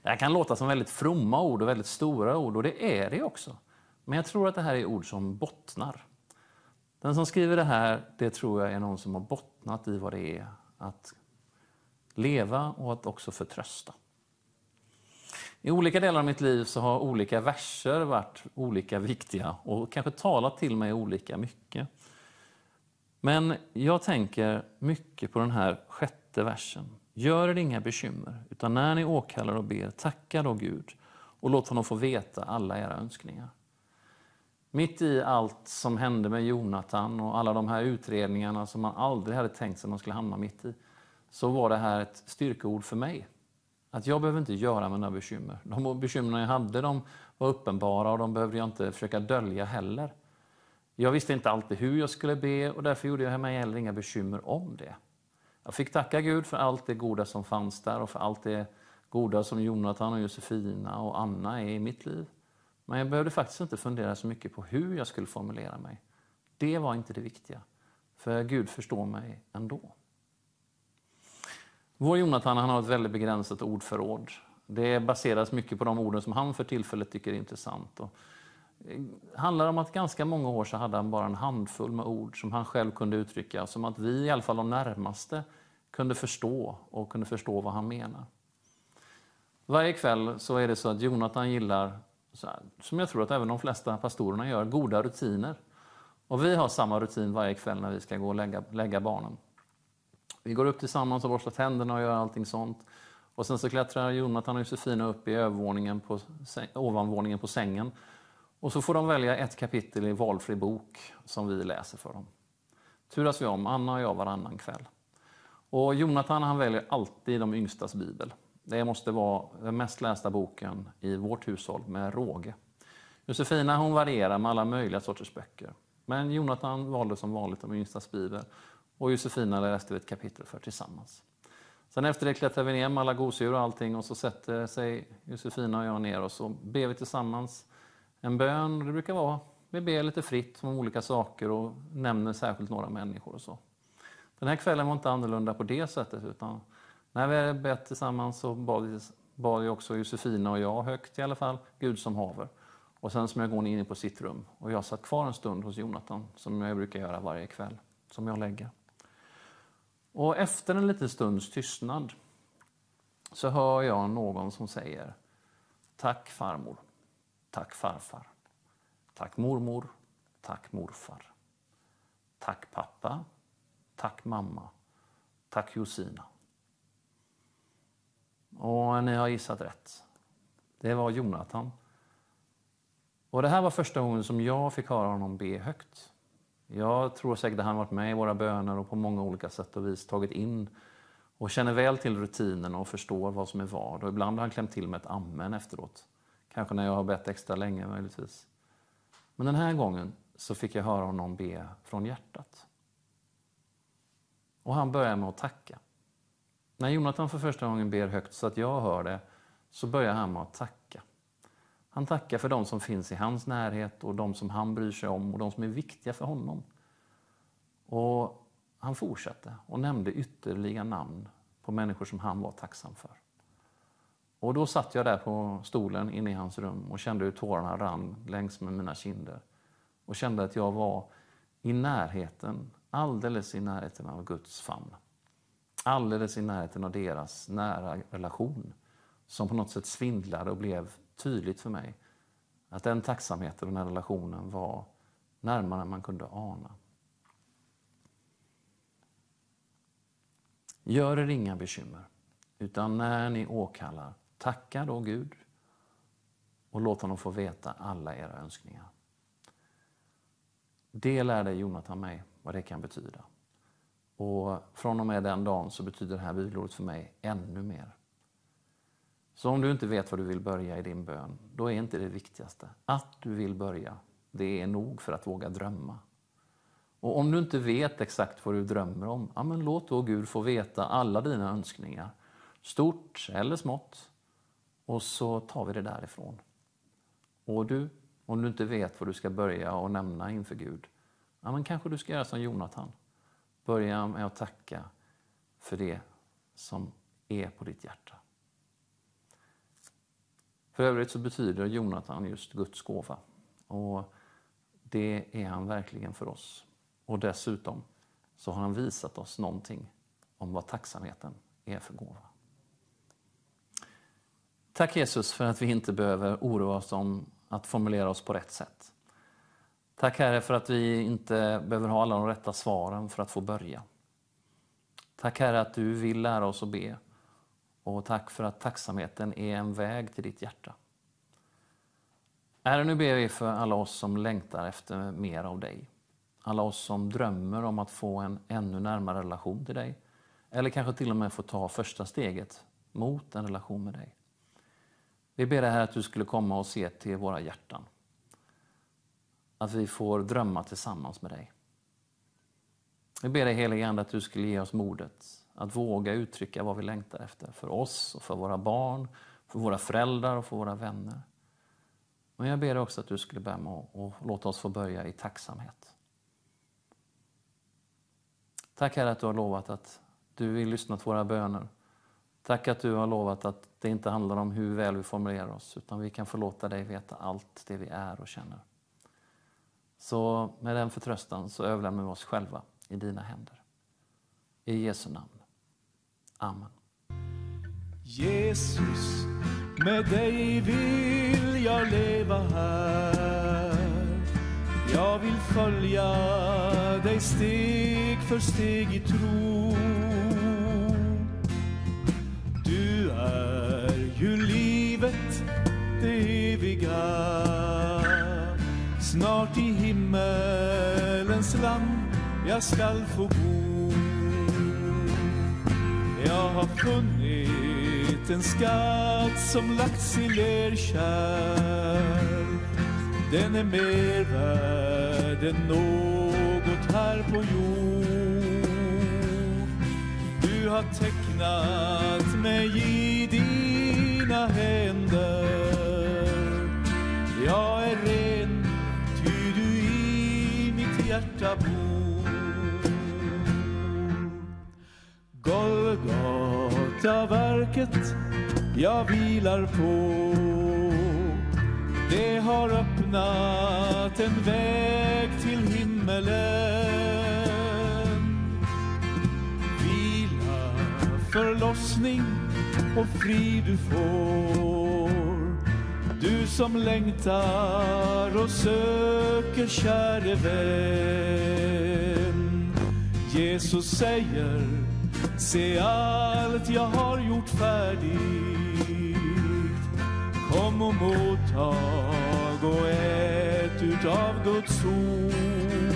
Det här kan låta som väldigt fromma ord och väldigt stora ord, och det är det också. Men jag tror att det här är ord som bottnar. Den som skriver det här, det tror jag är någon som har bottnat i vad det är att leva och att också förtrösta. I olika delar av mitt liv så har olika verser varit olika viktiga och kanske talat till mig olika mycket. Men jag tänker mycket på den här 6:e versen. Gör er inga bekymmer, utan när ni åkallar och ber, tacka då Gud och låt honom få veta alla era önskningar. Mitt i allt som hände med Jonathan och alla de här utredningarna som man aldrig hade tänkt sig att man skulle hamna mitt i, så var det här ett styrkeord för mig. Att jag behöver inte göra mina bekymmer. De bekymmer jag hade, de var uppenbara och de behövde jag inte försöka dölja heller. Jag visste inte alltid hur jag skulle be och därför gjorde jag mig heller inga bekymmer om det. Jag fick tacka Gud för allt det goda som fanns där och för allt det goda som Jonathan och Josefina och Anna är i mitt liv. Men jag behövde faktiskt inte fundera så mycket på hur jag skulle formulera mig. Det var inte det viktiga, för Gud förstår mig ändå. Vår Jonathan, han har ett väldigt begränsat ordförråd. Det baseras mycket på de orden som han för tillfället tycker är intressant. Och det handlar om att ganska många år så hade han bara en handfull med ord som han själv kunde uttrycka. Som att vi, i alla fall de närmaste, kunde förstå och kunde förstå vad han menar. Varje kväll så är det så att Jonathan gillar, så här, som jag tror att även de flesta pastorerna gör, goda rutiner. Och vi har samma rutin varje kväll när vi ska gå och lägga barnen. Vi går upp tillsammans och borstar tänderna och gör allting sånt. Och sen så klättrar Jonathan och Josefina upp i ovanvåningen på sängen. Och så får de välja ett kapitel i valfri bok som vi läser för dem. Turas vi om, Anna och jag, varannan kväll. Och Jonathan, han väljer alltid de yngstas bibel. Det måste vara den mest lästa boken i vårt hushåll med råge. Josefina, hon varierar med alla möjliga sorters böcker. Men Jonathan valde som vanligt de yngstas bibel. Och Josefina läste ett kapitel för tillsammans. Sen efter det klättrade vi ner med alla gosedjur och allting. Och så sätter sig Josefina och jag ner och så ber vi tillsammans en bön. Och det brukar vara, vi ber lite fritt om olika saker och nämner särskilt några människor och så. Den här kvällen var inte annorlunda på det sättet, utan när vi hade bett tillsammans så bad vi också Josefina och jag högt i alla fall, Gud som haver. Och sen smög hon in på sitt rum och jag satt kvar en stund hos Jonathan som jag brukar göra varje kväll, som jag lägger. Och efter en liten stunds tystnad så hör jag någon som säger: tack farmor, tack farfar, tack mormor, tack morfar, tack pappa, tack mamma, tack Josina. Och ni har gissat rätt. Det var Jonathan. Och det här var första gången som jag fick höra honom be högt. Jag tror säkert att han varit med i våra böner och på många olika sätt och vis tagit in och känner väl till rutinen och förstår vad som är vad. Och ibland har han klämt till med ett amen efteråt. Kanske när jag har bett extra länge möjligtvis. Men den här gången så fick jag höra honom be från hjärtat. Och han börjar med att tacka. När Jonathan för första gången ber högt så att jag hör det, så börjar han med att tacka. Han tackar för de som finns i hans närhet och de som han bryr sig om och de som är viktiga för honom. Och han fortsatte och nämnde ytterligare namn på människor som han var tacksam för. Och då satt jag där på stolen inne i hans rum och kände hur tårarna rann längs med mina kinder. Och kände att jag var i närheten, alldeles i närheten av Guds famn. Alldeles i närheten av deras nära relation som på något sätt svindlade och blev tydligt för mig. Att den tacksamheten och den relationen var närmare än man kunde ana. Gör er inga bekymmer, utan när ni åkallar, tacka då Gud och låt honom få veta alla era önskningar. Det lärde Jonathan mig vad det kan betyda. Och från och med den dagen så betyder det här bibelordet för mig ännu mer. Så om du inte vet vad du vill börja i din bön, då är inte det viktigaste. Att du vill börja, det är nog för att våga drömma. Och om du inte vet exakt vad du drömmer om, ja, men låt då Gud få veta alla dina önskningar. Stort eller smått. Och så tar vi det därifrån. Och du, om du inte vet vad du ska börja och nämna inför Gud, ja, men kanske du ska göra som Jonathan. Börja med att tacka för det som är på ditt hjärta. För övrigt så betyder Jonathan just Guds gåva. Och det är han verkligen för oss. Och dessutom så har han visat oss någonting om vad tacksamheten är för gåva. Tack Jesus för att vi inte behöver oroa oss om att formulera oss på rätt sätt. Tack Herre för att vi inte behöver ha alla de rätta svaren för att få börja. Tack Herre att du vill lära oss att be. Och tack för att tacksamheten är en väg till ditt hjärta. Herre, nu ber vi för alla oss som längtar efter mer av dig. Alla oss som drömmer om att få en ännu närmare relation till dig. Eller kanske till och med få ta första steget mot en relation med dig. Vi ber dig Herre att du skulle komma och se till våra hjärtan. Att vi får drömma tillsammans med dig. Vi ber dig helige Ande att du skulle ge oss modet att våga uttrycka vad vi längtar efter. För oss och för våra barn, för våra föräldrar och för våra vänner. Men jag ber dig också att du skulle börja med och låta oss få börja i tacksamhet. Tack Herre att du har lovat att du vill lyssna till våra böner. Tack att du har lovat att det inte handlar om hur väl vi formulerar oss, utan vi kan få låta dig veta allt det vi är och känner. Så med den förtröstan så överlämnar vi oss själva i dina händer. I Jesu namn. Amen. Jesus, med dig vill jag leva här. Jag vill följa dig steg för steg i tro. Du är ju livet, det eviga. Snart i himmelens land jag skall få bo. jag har funnit en skatt som lagts i lerkärl. Den är mer värd än något här på jord. Du har tecknat mig i dina händer. Jag är ren, ty du i mitt hjärta bor. Golgata verket jag vilar på, det har öppnat en väg till himmelen. Vila, förlossning och frid du får, du som längtar och söker käre vän. Jesus säger, se allt jag har gjort färdigt, kom och mottag och ät utav Guds ord.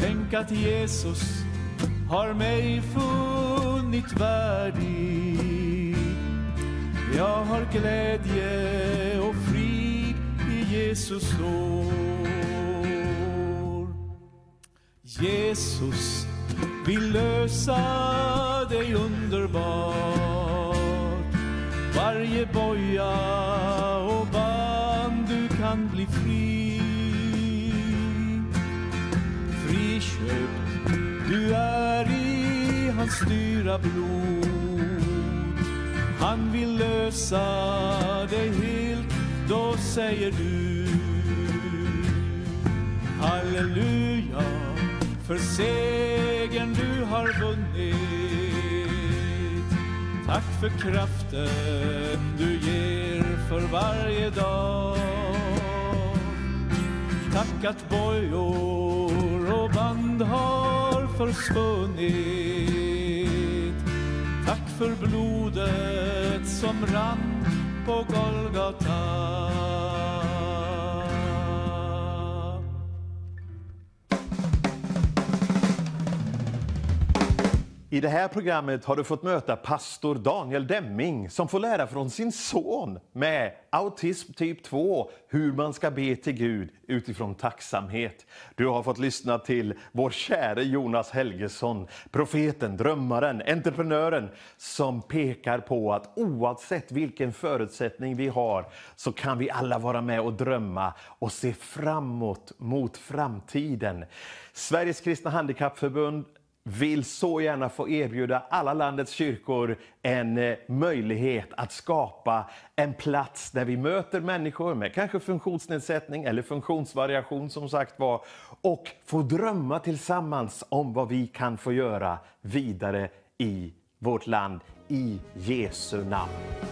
Tänk att Jesus har mig funnit värdig, jag har glädje och frid i Jesus år. Jesus vill lösa dig underbart, varje boja och band du kan bli fri. Friköpt du är i hans dyra blod, han vill lösa dig helt, då säger du halleluja, för segern du har vunnit. Tack för kraften du ger för varje dag. Tack att bojor och band har försvunnit. Tack för blodet som rann på Golgata. I det här programmet har du fått möta pastor Daniel Deming som får lära från sin son med autism typ 2 hur man ska be till Gud utifrån tacksamhet. Du har fått lyssna till vår käre Jonas Helgesson, profeten, drömmaren, entreprenören som pekar på att oavsett vilken förutsättning vi har så kan vi alla vara med och drömma och se framåt mot framtiden. Sveriges Kristna Handikappförbund vill så gärna få erbjuda alla landets kyrkor en möjlighet att skapa en plats där vi möter människor med kanske funktionsnedsättning eller funktionsvariation som sagt var, och få drömma tillsammans om vad vi kan få göra vidare i vårt land i Jesu namn.